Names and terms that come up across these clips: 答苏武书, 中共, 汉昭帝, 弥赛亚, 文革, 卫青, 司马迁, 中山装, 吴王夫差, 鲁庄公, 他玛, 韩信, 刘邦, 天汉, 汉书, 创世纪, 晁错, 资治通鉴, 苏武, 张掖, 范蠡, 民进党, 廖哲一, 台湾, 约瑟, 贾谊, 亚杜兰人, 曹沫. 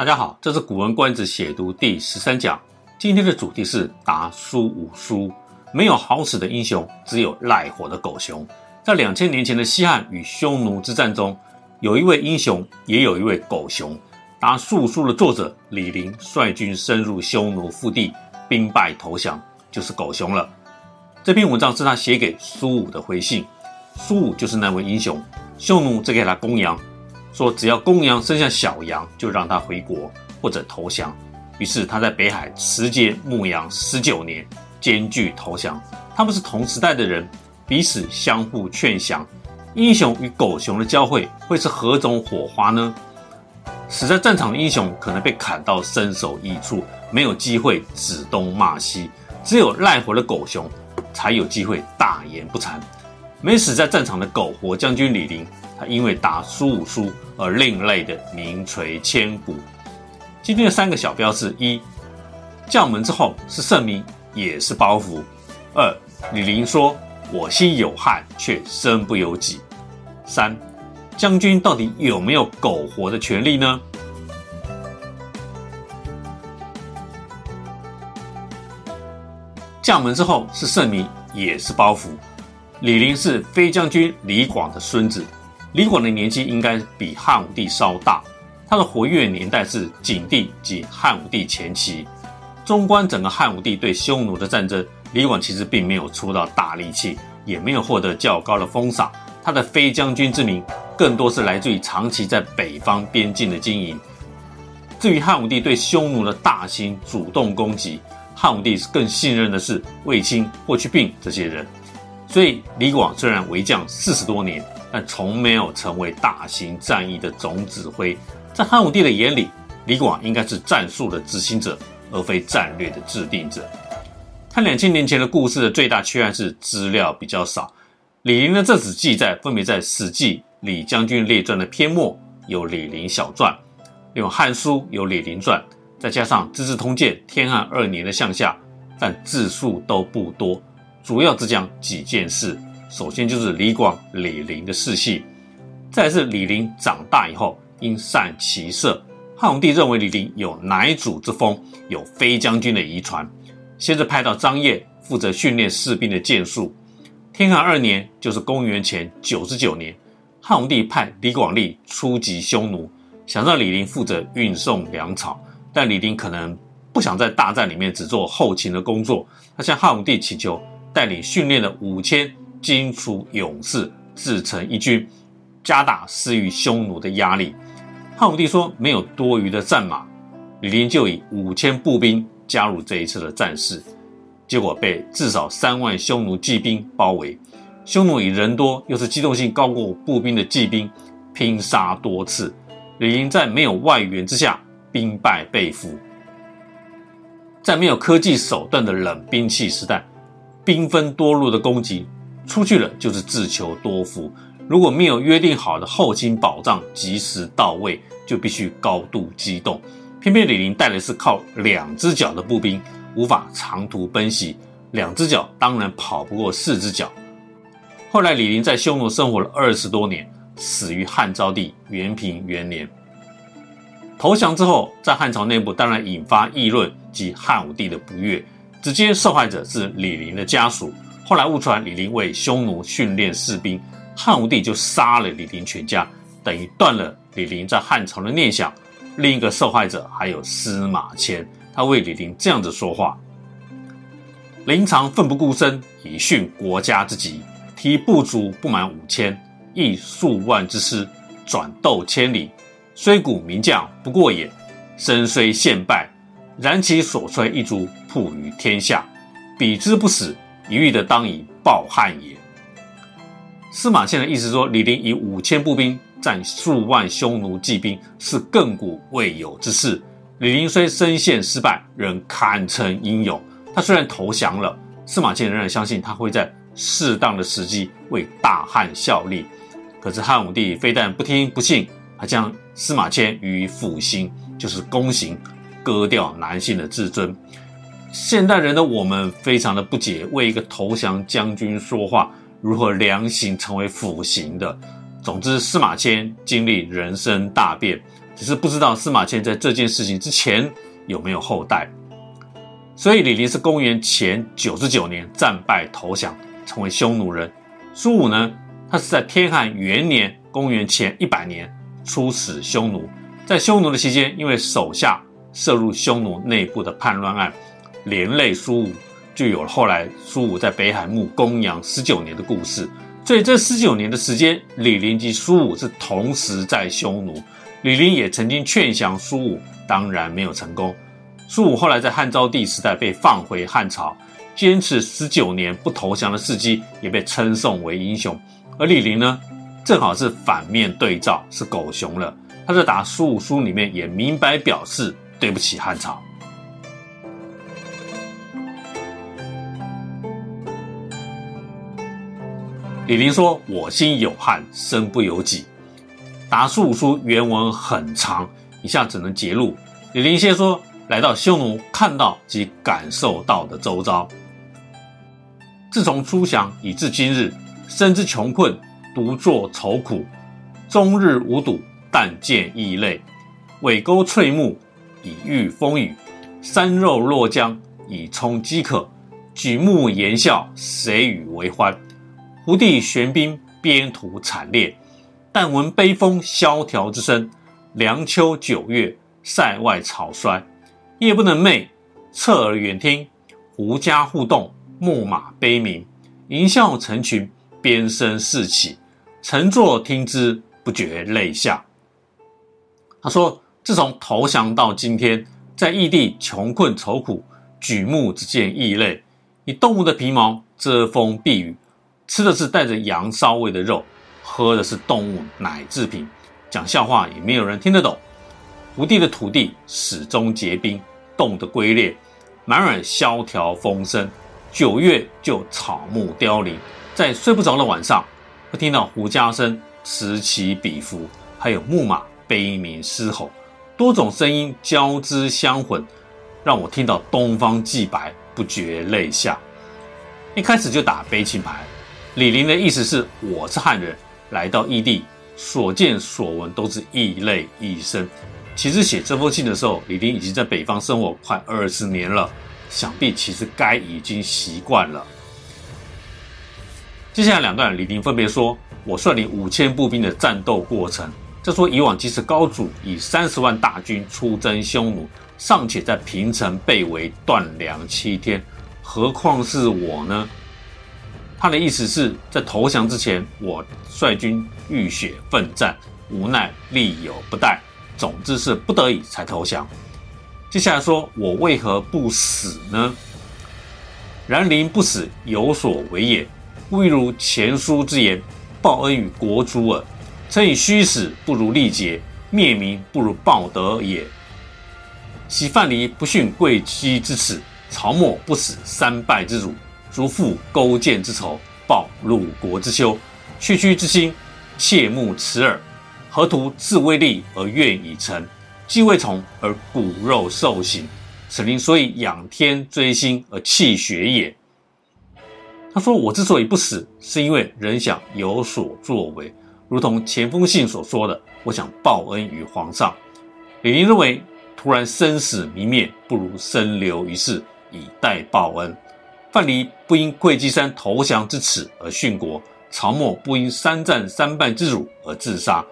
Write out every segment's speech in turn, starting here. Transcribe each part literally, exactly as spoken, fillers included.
大家好，这是《古文观止》解读第十三讲，今天的主题是答苏武书。没有好死的英雄，只有赖活的狗熊。在两千年前的西汉与匈奴之战中，有一位英雄，也有一位狗熊。答苏武书的作者李陵率军深入匈奴腹地，兵败投降，就是狗熊了。这篇文章是他写给苏武的回信，苏武就是那位英雄。匈奴只给他公羊，说只要公羊生下小羊，就让他回国或者投降。于是他在北海持节牧羊十九年，艰巨投降。他们是同时代的人，彼此相互劝降。英雄与狗熊的交汇会是何种火花呢？死在战场的英雄可能被砍到身首异处，没有机会指东骂西，只有赖活的狗熊才有机会大言不惭。没死在战场的苟活将军李陵，他因为答苏武书而另类的名垂千古。今天的三个小标是：一、将门之后是圣名，也是包袱；二、李陵说我心有汉，却身不由己；三、将军到底有没有苟活的权利呢？将门之后是圣名，也是包袱。李陵是飞将军李广的孙子，李广的年纪应该比汉武帝稍大，他的活跃年代是景帝及汉武帝前期。纵观整个汉武帝对匈奴的战争，李广其实并没有出到大力气，也没有获得较高的封赏，他的飞将军之名更多是来自于长期在北方边境的经营。至于汉武帝对匈奴的大型主动攻击，汉武帝更信任的是卫青、霍去病这些人。所以李广虽然为将四十多年，但从没有成为大型战役的总指挥。在汉武帝的眼里，李广应该是战术的执行者，而非战略的制定者。看两千年前的故事的最大缺憾是资料比较少。李陵的这次记载分别在《史记》《李将军列传》的篇末有李陵小传，另外《汉书》有李陵传，再加上《资治通鉴》天汉二年的项下，但字数都不多。主要只讲几件事，首先就是李广、李陵的世系，再来是李陵长大以后因善骑射，汉武帝认为李陵有乃主之风，有飞将军的遗传，先是派到张掖负责训练士兵的剑术。天汉二年，就是公元前九十九年，汉武帝派李广利出击匈奴，想让李陵负责运送粮草，但李陵可能不想在大战里面只做后勤的工作，他向汉武帝请求带领训练了五千荆楚勇士自成一军，加大施于匈奴的压力。汉武帝说没有多余的战马，李陵就以五千步兵加入这一次的战事，结果被至少三万匈奴骑兵包围。匈奴以人多又是机动性高过步兵的骑兵拼杀多次，李陵在没有外援之下兵败被俘。在没有科技手段的冷兵器时代，兵分多路的攻击，出去了就是自求多福。如果没有约定好的后勤保障及时到位，就必须高度机动。偏偏李陵带的是靠两只脚的步兵，无法长途奔袭，两只脚当然跑不过四只脚。后来李陵在匈奴生活了二十多年，死于汉昭帝元平元年。投降之后，在汉朝内部当然引发议论及汉武帝的不悦。直接受害者是李陵的家属，后来误传李陵为匈奴训练士兵，汉武帝就杀了李陵全家，等于断了李陵在汉朝的念想。另一个受害者还有司马迁，他为李陵这样子说话：陵常奋不顾身，以殉国家之急，提部卒不满五千，役数万之师，转斗千里，虽古名将不过也，身虽陷败，然其所吹一族，曝于天下，彼之不死，一遇的当以报汉也。司马迁的意思说，李陵以五千步兵战数万匈奴骑兵，是亘古未有之事。李陵虽身陷失败，仍堪称英勇。他虽然投降了，司马迁仍然相信他会在适当的时机为大汉效力。可是汉武帝非但不听不信，还将司马迁予以腐刑，就是宫刑，割掉男性的自尊。现代人的我们非常的不解，为一个投降将军说话，如何良刑成为腐刑的。总之司马迁经历人生大变，只是不知道司马迁在这件事情之前有没有后代。所以李陵是公元前九十九年战败投降，成为匈奴人。苏武呢，他是在天汉元年，公元前一百年出使匈奴。在匈奴的期间，因为手下涉入匈奴内部的叛乱案，连累苏武，就有了后来苏武在北海牧公羊十九年的故事。所以这十九年的时间，李陵及苏武是同时在匈奴。李陵也曾经劝降苏武，当然没有成功。苏武后来在汉昭帝时代被放回汉朝，坚持十九年不投降的事迹也被称颂为英雄。而李陵呢，正好是反面对照，是狗熊了。他在打苏武书里面也明白表示对不起汉朝。李陵说：“我心有汉，身不由己。”打苏武书原文很长，以下只能截录。李陵先说来到匈奴看到及感受到的周遭。自从出降以至今日，身之穷困，独坐愁苦，终日无睹，但见异类。尾钩翠木，以御风雨；山肉落浆，以充饥渴。举目言笑，谁与为欢？胡地玄冰，边土惨烈，但闻悲风萧条之声。凉秋九月，塞外草衰，夜不能寐，侧耳远听，胡笳互动，牧马悲鸣，吟啸成群，鞭声四起，乘坐听之，不觉泪下。他说，自从投降到今天，在异地穷困愁苦，举目只见异类，以动物的皮毛遮风避雨，吃的是带着羊骚味的肉，喝的是动物奶制品，讲笑话也没有人听得懂。胡地的土地始终结冰，冻得龟裂，满耳萧条风声，九月就草木凋零，在睡不着的晚上会听到胡笳声此起彼伏，还有牧马悲鸣嘶吼，多种声音交织相混，让我听到东方既白，不觉泪下。一开始就打悲情牌。李陵的意思是，我是汉人，来到异地，所见所闻都是异类异生。其实写这封信的时候，李陵已经在北方生活快二十年了，想必其实该已经习惯了。接下来两段，李陵分别说我率领五千步兵的战斗过程，这说以往即使高祖以三十万大军出征匈奴，尚且在平城被围断粮七天，何况是我呢？他的意思是在投降之前，我率军浴血奋战，无奈力有不逮，总之是不得已才投降。接下来说我为何不死呢？然陵不死，有所为也，故亦如前书之言，报恩于国主耳。诚以虚死，不如力竭，灭民不如报德也。昔范蠡不逊贵戚之耻，曹沫不使三败之辱，如复勾践之仇，报鲁国之羞，区区之心，切莫齿耳。何图自威力而愿以成？既未从而骨肉受刑，此陵所以仰天追星而泣血也。他说，我之所以不死，是因为人想有所作为，如同前封信所说的，我想报恩于皇上。李陵认为，突然生死明灭，不如生留于世，以待报恩。范蠡不因会稽山投降之耻而殉国，曹沫不因三战三败之辱而自杀，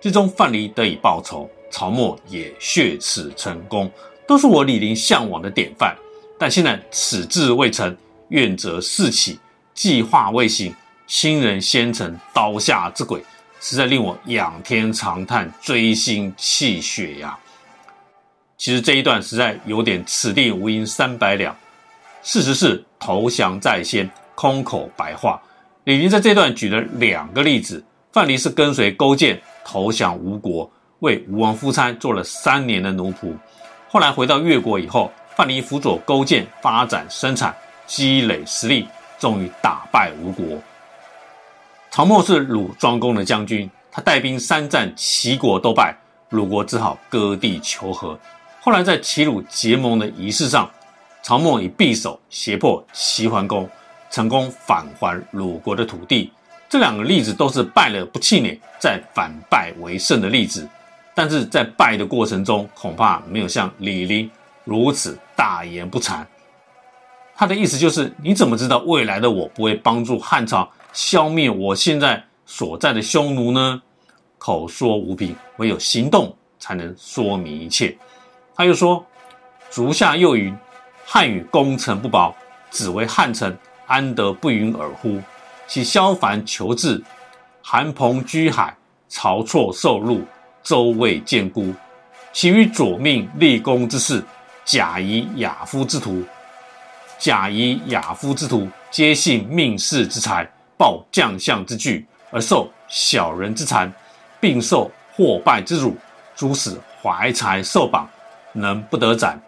最终范蠡得以报仇，曹沫也血耻成功，都是我李陵向往的典范。但现在此志未成，愿者事起，计划未行，亲人先成刀下之鬼，实在令我仰天长叹，锥心泣血呀。其实这一段实在有点此地无银三百两，事实是投降在先，空口白话。李陵在这段举了两个例子，范蠡是跟随勾践投降吴国，为吴王夫差做了三年的奴仆。后来回到越国以后，范蠡辅佐勾践发展生产，积累实力，终于打败吴国。曹沫是鲁庄公的将军，他带兵三战齐国都败，鲁国只好割地求和。后来在齐鲁结盟的仪式上，曹沫以匕首胁迫齐桓公，成功返还鲁国的土地。这两个例子都是败了不气馁，再反败为胜的例子。但是在败的过程中，恐怕没有像李陵如此大言不惭。他的意思就是，你怎么知道未来的我不会帮助汉朝消灭我现在所在的匈奴呢？口说无凭，唯有行动才能说明一切。他又说，足下又云，汉语攻城不薄，子为汉臣，安得不云尔乎？其萧樊求治，韩彭居海，晁错受禄，周魏见孤。其余左命立功之士，假以亚夫之徒，假以亚夫之徒，皆信命世之才，报将相之惧，而受小人之残，并受祸败之辱，诸使怀才受绑，能不得斩。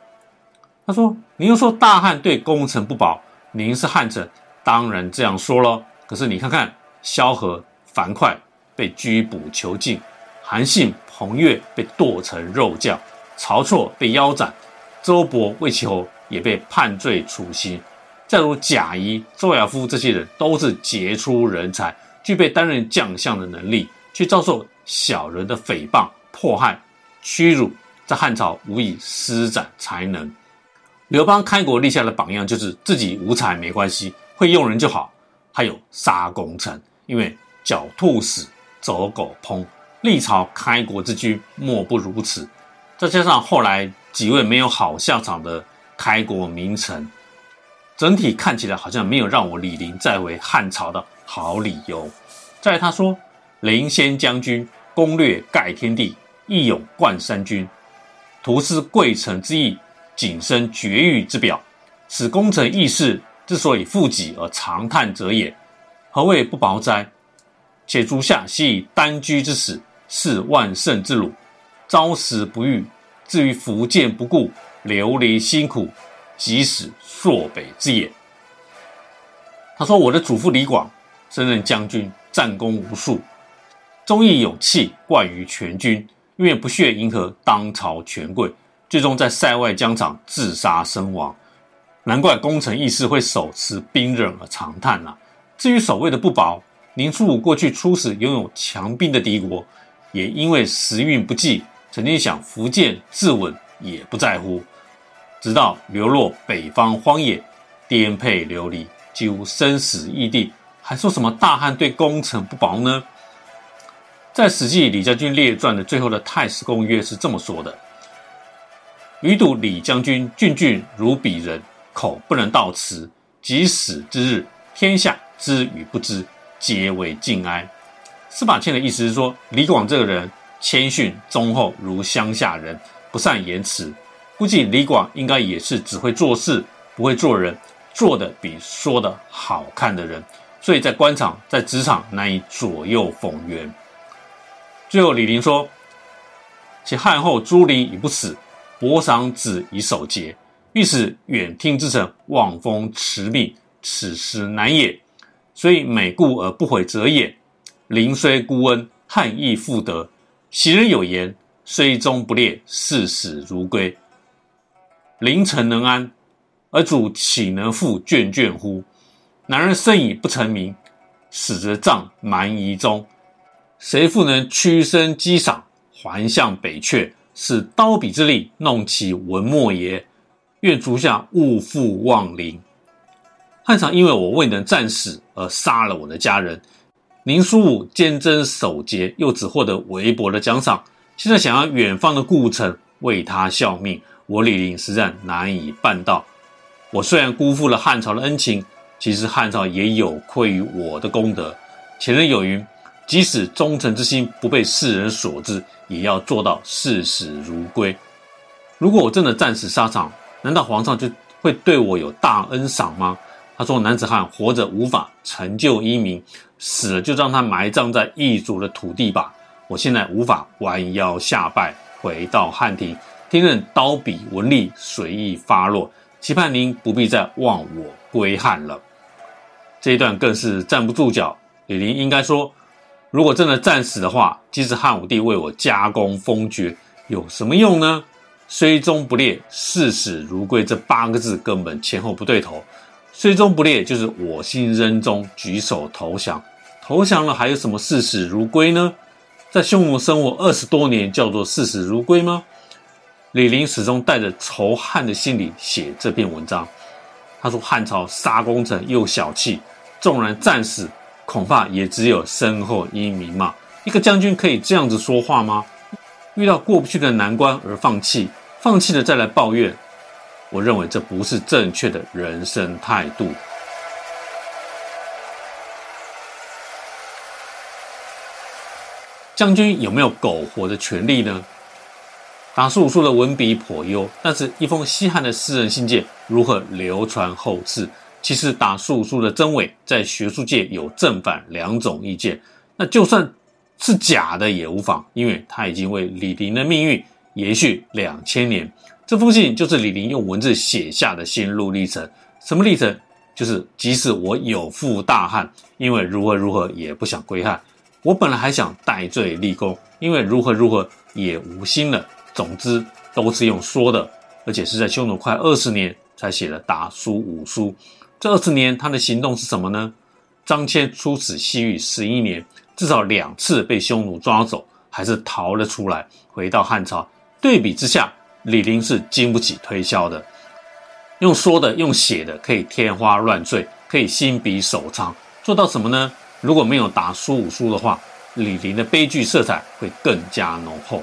他说，您又说大汉对功臣不薄，您是汉臣，当然这样说了。可是你看看萧何、樊哙被拘捕囚禁，韩信、彭越被剁成肉酱，晁错被腰斩，周勃、魏齐侯也被判罪处刑。再如贾谊、周亚夫，这些人都是杰出人才，具备担任将相的能力，却遭受小人的诽谤、迫害、屈辱，在汉朝无以施展才能。刘邦开国立下的榜样就是自己无才没关系，会用人就好。还有杀功臣，因为狡兔死，走狗烹，历朝开国之君莫不如此。再加上后来几位没有好下场的开国名臣，整体看起来好像没有让我李陵再回汉朝的好理由。再来他说，临先将军，攻略盖天地，义勇冠三军，图施贵臣之意，谨身绝域之表，使功臣义士之所以负己而长叹者也，何谓不薄哉？且足下悉以单车之使，是万乘之辱，朝食不遇，至于福建不顾，流离辛苦，即使朔北之也。他说，我的祖父李广升任将军，战功无数，忠义勇气冠于全军，因为不屑迎合当朝权贵，最终在塞外疆场自杀身亡。难怪功臣义士会手持兵刃而长叹啊。至于所谓的不薄，宁叔武过去出使拥有强兵的敌国，也因为时运不济，曾经想福建自刎也不在乎，直到流落北方荒野，颠沛流离，几乎生死异地，还说什么大汉对功臣不薄呢？在《史记·李家军列传》的最后的太史公约是这么说的：余睹李将军俊俊如鄙人，口不能到辞，即死之日，天下知与不知，皆为敬哀。司马迁的意思是说，李广这个人谦逊忠厚，如乡下人，不善言辞。估计李广应该也是只会做事不会做人，做的比说的好看的人，所以在官场在职场难以左右逢源。最后李陵说，其汉后诸陵已不死，伯赏子以守节，欲使远听之臣望风驰命，此时难也，所以每顾而不悔者也。陵虽孤恩，汉亦复德。昔人有言，虽忠不烈，视死如归。陵城能安，而主岂能复眷眷乎？男人生已不成名，死则葬蛮夷中。谁复能屈身击赏，还向北阙，使刀笔之力弄其文墨也？愿足下勿复忘陵。汉朝因为我未能战死而杀了我的家人，宁叔武坚贞守节，又只获得微薄的奖赏，现在想要远方的故城为他效命，我李陵实在难以办到。我虽然辜负了汉朝的恩情，其实汉朝也有愧于我的功德。前人有云，即使忠诚之心不被世人所知，也要做到视死如归。如果我真的战死沙场，难道皇上就会对我有大恩赏吗？他说，男子汉活着无法成就英名，死了就让他埋葬在异族的土地吧。我现在无法弯腰下拜，回到汉庭，听任刀笔文吏随意发落，期盼您不必再忘我归汉了。这一段更是站不住脚。李陵应该说，如果真的战死的话，即使汉武帝为我加功封爵，有什么用呢？虽忠不烈，视死如归，这八个字根本前后不对头。虽忠不烈就是我心仍忠，举手投降，投降了还有什么视死如归呢？在匈奴生活二十多年，叫做视死如归吗？李陵始终带着仇恨的心理写这篇文章。他说汉朝杀功臣又小气，纵然战死，恐怕也只有身后英名嘛。一个将军可以这样子说话吗？遇到过不去的难关而放弃，放弃了再来抱怨，我认为这不是正确的人生态度。将军有没有苟活的权利呢？达叔叔的文笔颇优，但是一封西汉的私人信件如何流传后世？其实达叔叔的真伪在学术界有正反两种意见，那就算是假的也无妨，因为他已经为李陵的命运延续两千年。这封信就是李陵用文字写下的心路历程。什么历程？就是即使我有负大汉，因为如何如何也不想归汉，我本来还想戴罪立功，因为如何如何也无心了。总之都是用说的，而且是在匈奴快二十年才写了达叔五书。这二十年他的行动是什么呢？张骞出使西域十一年，至少两次被匈奴抓走，还是逃了出来，回到汉朝。对比之下，李陵是经不起推敲的。用说的用写的可以天花乱坠，可以心比手长，做到什么呢？如果没有达叔五书的话，李陵的悲剧色彩会更加浓厚。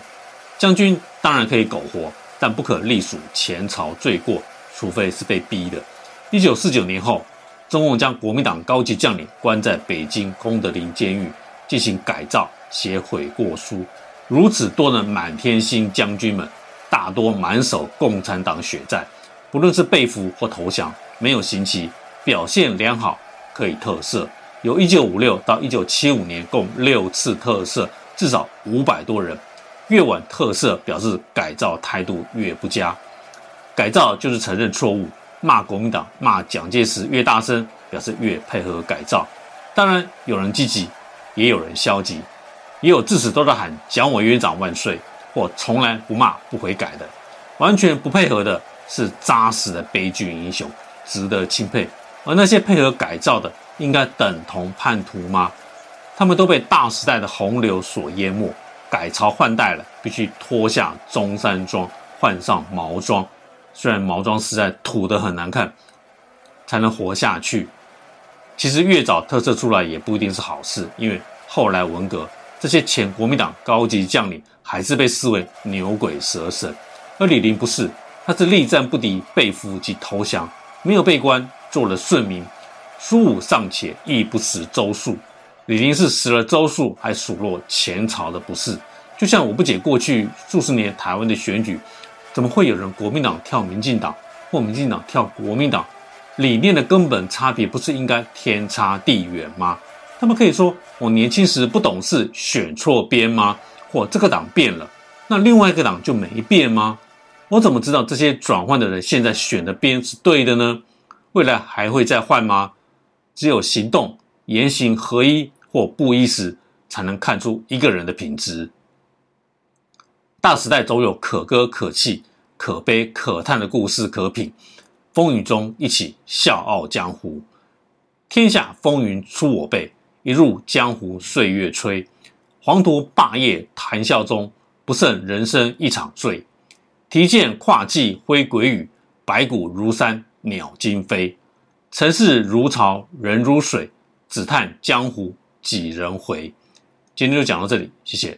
将军当然可以苟活，但不可隶属前朝罪过，除非是被逼的。一九四九年后，中共将国民党高级将领关在北京功德林监狱，进行改造，写悔过书。如此多的满天星将军们，大多满手共产党血债，不论是被俘或投降，没有刑期，表现良好，可以特赦。由一九五六到一九七五年共六次特赦，至少五百多人。越晚特赦表示改造态度越不佳。改造就是承认错误，骂国民党骂蒋介石越大声，表示越配合改造。当然有人积极，也有人消极，也有至死都在喊蒋委员长万岁，或从来不骂不悔改的。完全不配合的是扎实的悲剧英雄，值得钦佩。而那些配合改造的，应该等同叛徒吗？他们都被大时代的洪流所淹没，改朝换代了，必须脱下中山装，换上毛装。虽然毛装实在土得很难看，才能活下去。其实越早特赦出来也不一定是好事，因为后来文革，这些前国民党高级将领还是被视为牛鬼蛇神。而李陵不是，他是力战不敌被俘及投降，没有被关，做了顺民。苏武尚且亦不识周粟，李陵是识了周粟，还数落前朝的不是。就像我不解过去数十年台湾的选举，怎么会有人国民党跳民进党，或民进党跳国民党？理念的根本差别不是应该天差地远吗？他们可以说我年轻时不懂事，选错边吗？或这个党变了，那另外一个党就没变吗？我怎么知道这些转换的人现在选的边是对的呢？未来还会再换吗？只有行动言行合一或不一时，才能看出一个人的品质。大时代总有可歌可泣、可悲可叹的故事可品，风雨中一起笑傲江湖。天下风云出我辈，一入江湖岁月催。黄图霸业谈笑中，不胜人生一场醉。提剑跨骑挥鬼雨，白骨如山鸟惊飞。尘世如潮，人如水，只叹江湖几人回。今天就讲到这里，谢谢。